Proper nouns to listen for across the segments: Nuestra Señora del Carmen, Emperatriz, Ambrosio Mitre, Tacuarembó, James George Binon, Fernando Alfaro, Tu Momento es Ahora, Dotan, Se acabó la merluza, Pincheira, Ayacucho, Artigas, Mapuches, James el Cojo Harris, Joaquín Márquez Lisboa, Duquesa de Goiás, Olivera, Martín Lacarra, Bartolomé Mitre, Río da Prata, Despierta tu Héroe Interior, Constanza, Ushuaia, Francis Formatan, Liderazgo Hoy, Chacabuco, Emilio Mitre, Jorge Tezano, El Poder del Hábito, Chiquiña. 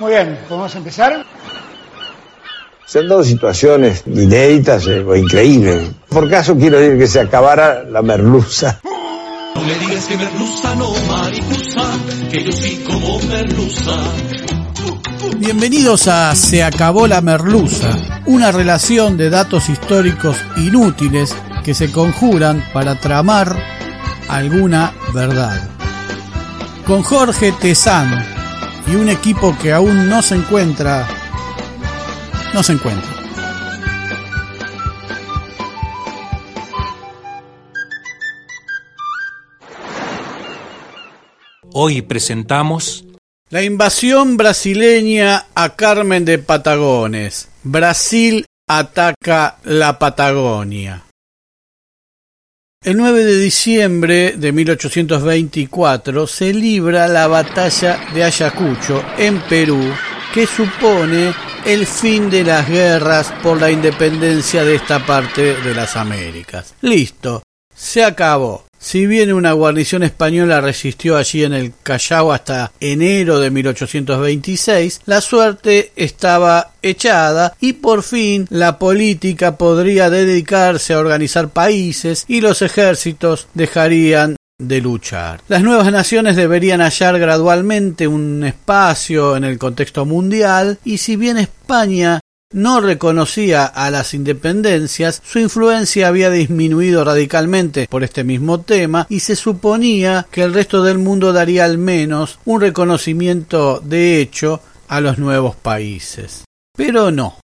Muy bien, ¿podemos empezar? Son dos situaciones inéditas o increíbles. Por caso quiero decir que se acabara la merluza. No me digas que merluza no, mariposa, que yo sí como merluza. Bienvenidos a Se acabó la merluza, una relación de datos históricos inútiles que se conjuran para tramar alguna verdad. Con Jorge Tezano y un equipo que aún no se encuentra. Hoy presentamos la invasión brasileña a Carmen de Patagones. Brasil ataca la Patagonia. El 9 de diciembre de 1824 se libra la batalla de Ayacucho, en Perú, que supone el fin de las guerras por la independencia de esta parte de las Américas. Listo, se acabó. Si bien una guarnición española resistió allí en el Callao hasta enero de 1826, la suerte estaba echada y por fin la política podría dedicarse a organizar países y los ejércitos dejarían de luchar. Las nuevas naciones deberían hallar gradualmente un espacio en el contexto mundial y si bien España no reconocía a las independencias, su influencia había disminuido radicalmente por este mismo tema y se suponía que el resto del mundo daría al menos un reconocimiento de hecho a los nuevos países. Pero no.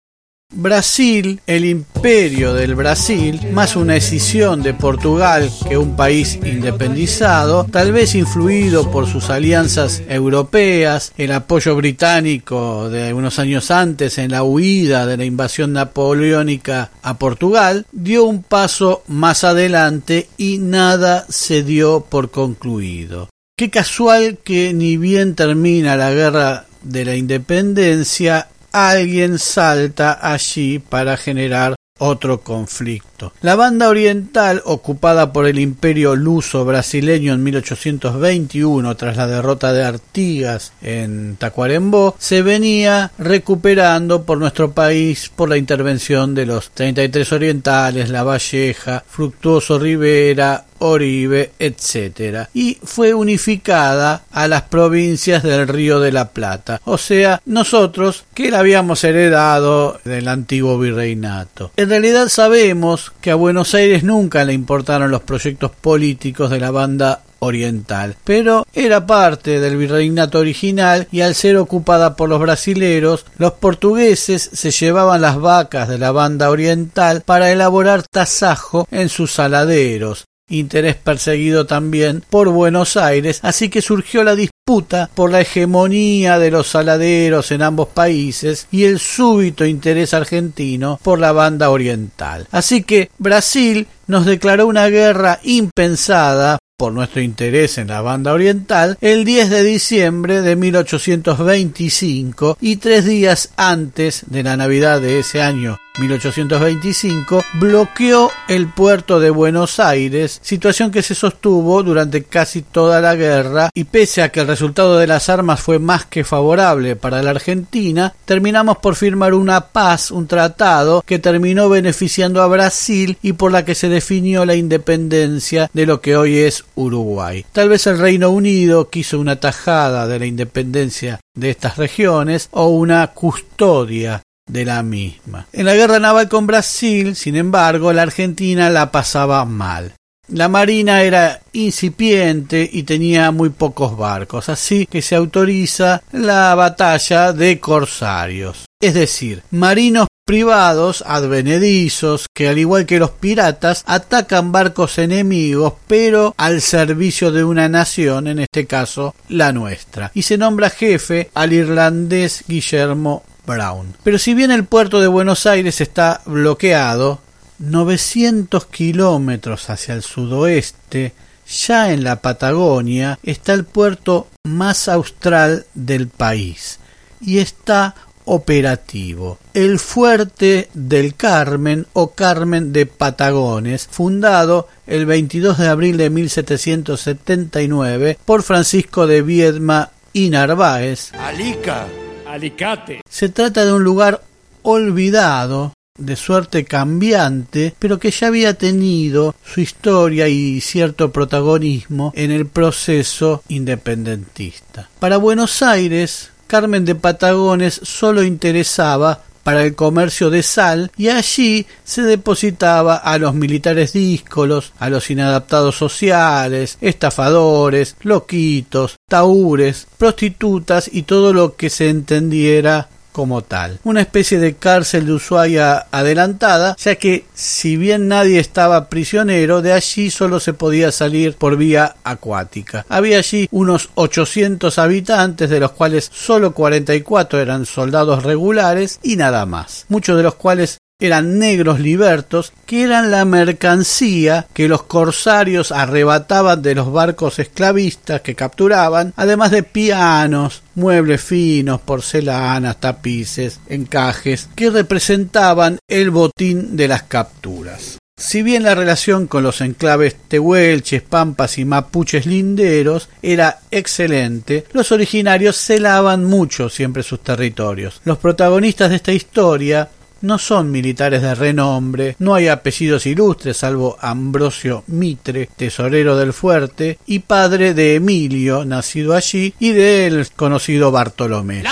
Brasil, el imperio del Brasil, más una escisión de Portugal que un país independizado, tal vez influido por sus alianzas europeas, el apoyo británico de unos años antes en la huida de la invasión napoleónica a Portugal, dio un paso más adelante y nada se dio por concluido. Qué casual que ni bien termina la guerra de la independencia, alguien salta allí para generar otro conflicto. La banda oriental, ocupada por el imperio luso-brasileño en 1821 tras la derrota de Artigas en Tacuarembó, se venía recuperando por nuestro país por la intervención de los 33 orientales, La Valleja, Fructuoso Rivera, Oribe, etc. y fue unificada a las provincias del Río de la Plata, o sea, nosotros que la habíamos heredado del antiguo virreinato. En realidad sabemos que a Buenos Aires nunca le importaron los proyectos políticos de la banda oriental, pero era parte del virreinato original y al ser ocupada por los brasileros, los portugueses se llevaban las vacas de la banda oriental para elaborar tasajo en sus saladeros. Interés perseguido también por Buenos Aires, así que surgió la disputa por la hegemonía de los saladeros en ambos países y el súbito interés argentino por la banda oriental. Así que Brasil nos declaró una guerra impensada por nuestro interés en la banda oriental, el 10 de diciembre de 1825 y 3 días antes de la Navidad de ese año 1825, bloqueó el puerto de Buenos Aires, situación que se sostuvo durante casi toda la guerra, y pese a que el resultado de las armas fue más que favorable para la Argentina, terminamos por firmar una paz, un tratado que terminó beneficiando a Brasil y por la que se definió la independencia de lo que hoy es Uruguay. Tal vez el Reino Unido quiso una tajada de la independencia de estas regiones o una custodia de la misma. En la guerra naval con Brasil, sin embargo, la Argentina la pasaba mal. La marina era incipiente y tenía muy pocos barcos, así que se autoriza la batalla de corsarios, es decir, marinos privados advenedizos que, al igual que los piratas, atacan barcos enemigos pero al servicio de una nación, en este caso la nuestra, y se nombra jefe al irlandés Guillermo Brown. Pero si bien el puerto de Buenos Aires está bloqueado, 900 kilómetros hacia el sudoeste, ya en la Patagonia, está el puerto más austral del país y está operativo. El fuerte del Carmen o Carmen de Patagones, fundado el 22 de abril de 1779 por Francisco de Viedma y Narváez. Alica. Alicate. Se trata de un lugar olvidado, de suerte cambiante, pero que ya había tenido su historia y cierto protagonismo en el proceso independentista. Para Buenos Aires, Carmen de Patagones solo interesaba para el comercio de sal, y allí se depositaba a los militares díscolos, a los inadaptados sociales, estafadores, loquitos, tahúres, prostitutas y todo lo que se entendiera como tal. Una especie de cárcel de Ushuaia adelantada, ya que si bien nadie estaba prisionero, de allí solo se podía salir por vía acuática. Había allí unos 800 habitantes, de los cuales solo 44 eran soldados regulares y nada más, muchos de los cuales eran negros libertos, que eran la mercancía que los corsarios arrebataban de los barcos esclavistas que capturaban, además de pianos, muebles finos, porcelanas, tapices, encajes, que representaban el botín de las capturas. Si bien la relación con los enclaves tehuelches, pampas y mapuches linderos era excelente, los originarios celaban mucho siempre sus territorios. Los protagonistas de esta historia no son militares de renombre, no hay apellidos ilustres salvo Ambrosio Mitre, tesorero del fuerte y padre de Emilio, nacido allí, y del conocido Bartolomé.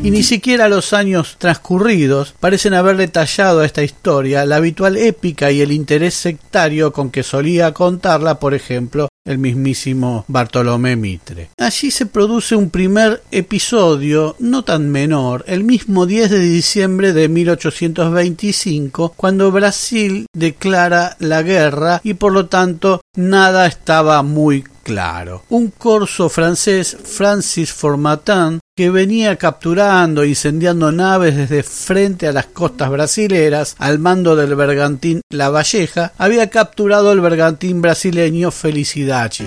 Y ni siquiera los años transcurridos parecen haber detallado a esta historia la habitual épica y el interés sectario con que solía contarla, por ejemplo, el mismísimo Bartolomé Mitre. Allí se produce un primer episodio no tan menor, el mismo 10 de diciembre de 1825, cuando Brasil declara la guerra y por lo tanto nada estaba muy claro. Un corso francés, Francis Formatan, que venía capturando e incendiando naves desde frente a las costas brasileras al mando del bergantín La Valleja, había capturado el bergantín brasileño Felicidachi.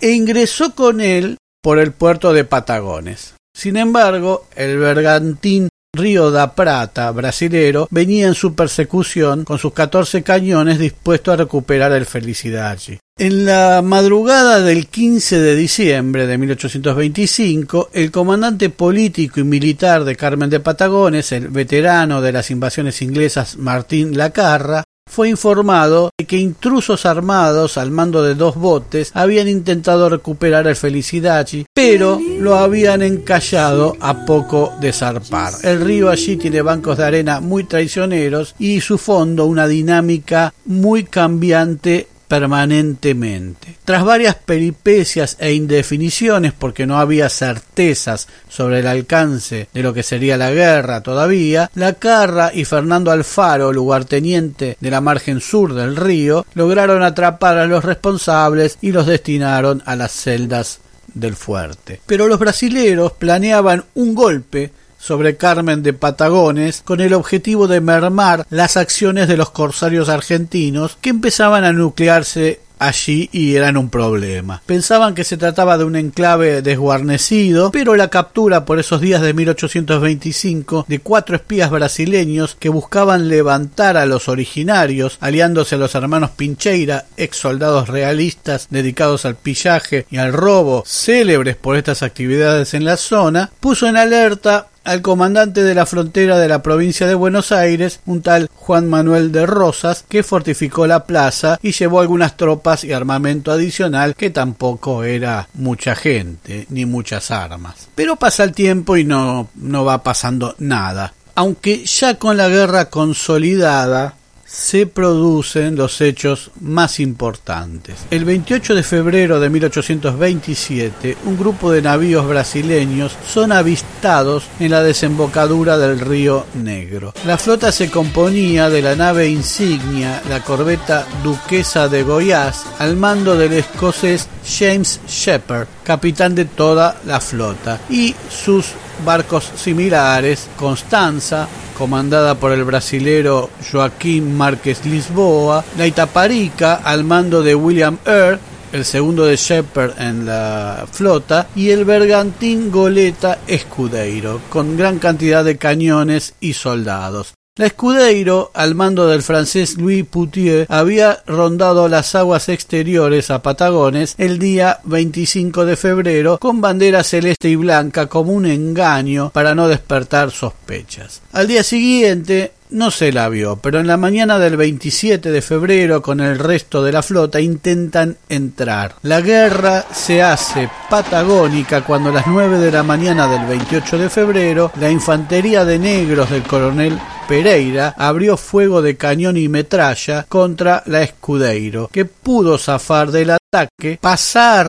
E ingresó con él por el puerto de Patagones. Sin embargo, el bergantín Río da Prata, brasilero, venía en su persecución con sus 14 cañones dispuesto a recuperar el Felicidachi. En la madrugada del 15 de diciembre de 1825, el comandante político y militar de Carmen de Patagones, el veterano de las invasiones inglesas Martín Lacarra, fue informado de que intrusos armados al mando de 2 botes habían intentado recuperar el Felicidachi, pero lo habían encallado a poco de zarpar. El río allí tiene bancos de arena muy traicioneros y su fondo una dinámica muy cambiante permanentemente. Tras varias peripecias e indefiniciones, porque no había certezas sobre el alcance de lo que sería la guerra todavía, Lacarra y Fernando Alfaro, lugarteniente de la margen sur del río, lograron atrapar a los responsables y los destinaron a las celdas del fuerte. Pero los brasileros planeaban un golpe sobre Carmen de Patagones con el objetivo de mermar las acciones de los corsarios argentinos que empezaban a nuclearse allí y eran un problema. Pensaban que se trataba de un enclave desguarnecido, pero la captura por esos días de 1825 de 4 espías brasileños que buscaban levantar a los originarios, aliándose a los hermanos Pincheira, ex soldados realistas dedicados al pillaje y al robo, célebres por estas actividades en la zona, puso en alerta al comandante de la frontera de la provincia de Buenos Aires, un tal Juan Manuel de Rosas, que fortificó la plaza y llevó algunas tropas y armamento adicional, que tampoco era mucha gente ni muchas armas. Pero pasa el tiempo y no va pasando nada, aunque ya con la guerra consolidada se producen los hechos más importantes. El 28 de febrero de 1827, un grupo de navíos brasileños son avistados en la desembocadura del río Negro. La flota se componía de la nave insignia, la corbeta Duquesa de Goiás, al mando del escocés James Shepherd, capitán de toda la flota, y sus barcos similares, Constanza, comandada por el brasilero Joaquín Márquez Lisboa, la Itaparica, al mando de William Earl, el segundo de Shepherd en la flota, y el bergantín Goleta Escudeiro, con gran cantidad de cañones y soldados. La Escudeiro, al mando del francés Louis Poutier, había rondado las aguas exteriores a Patagones el día 25 de febrero con bandera celeste y blanca como un engaño para no despertar sospechas. Al día siguiente no se la vio, pero en la mañana del 27 de febrero con el resto de la flota intentan entrar. La guerra se hace patagónica cuando a las 9 de la mañana del 28 de febrero la infantería de negros del coronel Pereira abrió fuego de cañón y metralla contra la Escudeiro, que pudo zafar del ataque, pasar.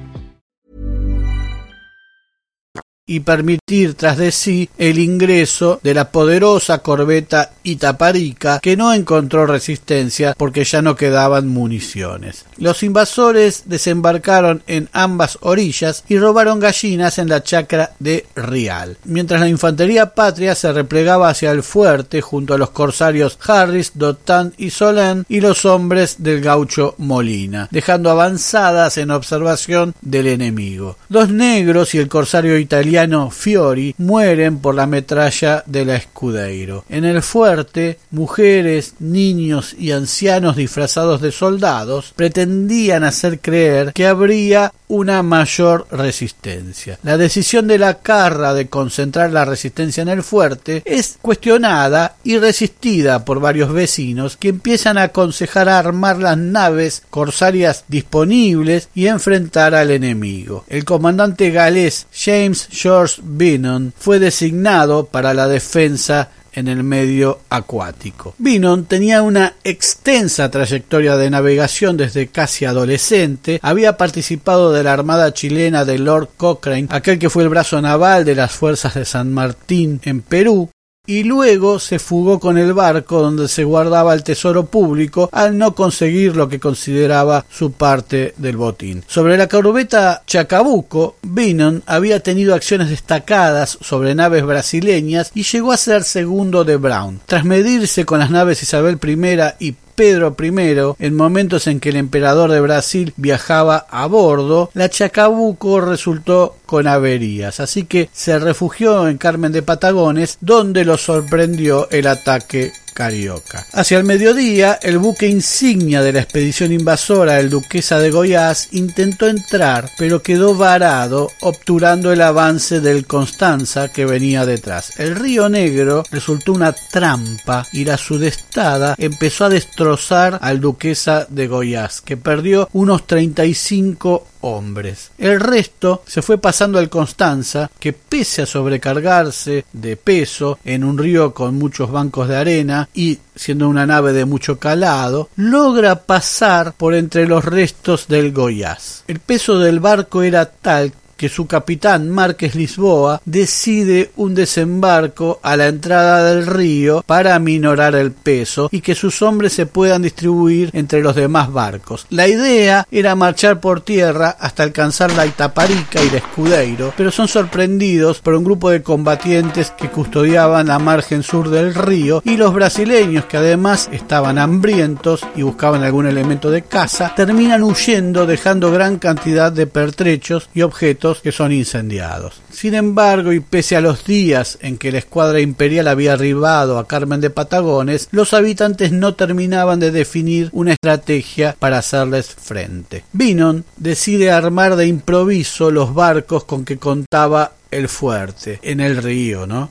Y permitir tras de sí el ingreso de la poderosa corbeta Itaparica, que no encontró resistencia porque ya no quedaban municiones. Los invasores desembarcaron en ambas orillas y robaron gallinas en la chacra de Rial, mientras la infantería patria se replegaba hacia el fuerte junto a los corsarios Harris, Dotan y Solén y los hombres del gaucho Molina, dejando avanzadas en observación del enemigo. Los negros y el corsario italiano Fiori mueren por la metralla de la Escudeiro. En el fuerte, mujeres, niños y ancianos disfrazados de soldados pretendían hacer creer que habría una mayor resistencia. La decisión de Lacarra de concentrar la resistencia en el fuerte es cuestionada y resistida por varios vecinos que empiezan a aconsejar a armar las naves corsarias disponibles y enfrentar al enemigo. El comandante galés James George Binon fue designado para la defensa en el medio acuático. Binon tenía una extensa trayectoria de navegación desde casi adolescente, había participado de la Armada chilena de Lord Cochrane, aquel que fue el brazo naval de las fuerzas de San Martín en Perú, y luego se fugó con el barco donde se guardaba el tesoro público al no conseguir lo que consideraba su parte del botín. Sobre la corbeta Chacabuco, Binon había tenido acciones destacadas sobre naves brasileñas y llegó a ser segundo de Brown. Tras medirse con las naves Isabel I y Pedro I, en momentos en que el emperador de Brasil viajaba a bordo, la Chacabuco resultó con averías, así que se refugió en Carmen de Patagones, donde lo sorprendió el ataque carioca. Hacia el mediodía, el buque insignia de la expedición invasora, el Duquesa de Goiás, intentó entrar, pero quedó varado, obturando el avance del Constanza que venía detrás. El río Negro resultó una trampa y la sudestada empezó a destrozar al Duquesa de Goiás, que perdió unos 35 hombres. El resto se fue pasando al Constanza, que pese a sobrecargarse de peso en un río con muchos bancos de arena y siendo una nave de mucho calado, logra pasar por entre los restos del Goiás. El peso del barco era tal que su capitán Márquez Lisboa decide un desembarco a la entrada del río para aminorar el peso y que sus hombres se puedan distribuir entre los demás barcos. La idea era marchar por tierra hasta alcanzar la Itaparica y el Escudeiro, pero son sorprendidos por un grupo de combatientes que custodiaban la margen sur del río, y los brasileños, que además estaban hambrientos y buscaban algún elemento de caza, terminan huyendo, dejando gran cantidad de pertrechos y objetos que son incendiados. Sin embargo, y pese a los días en que la escuadra imperial había arribado a Carmen de Patagones, los habitantes no terminaban de definir una estrategia para hacerles frente. Binon decide armar de improviso los barcos con que contaba el fuerte en el río, ¿no?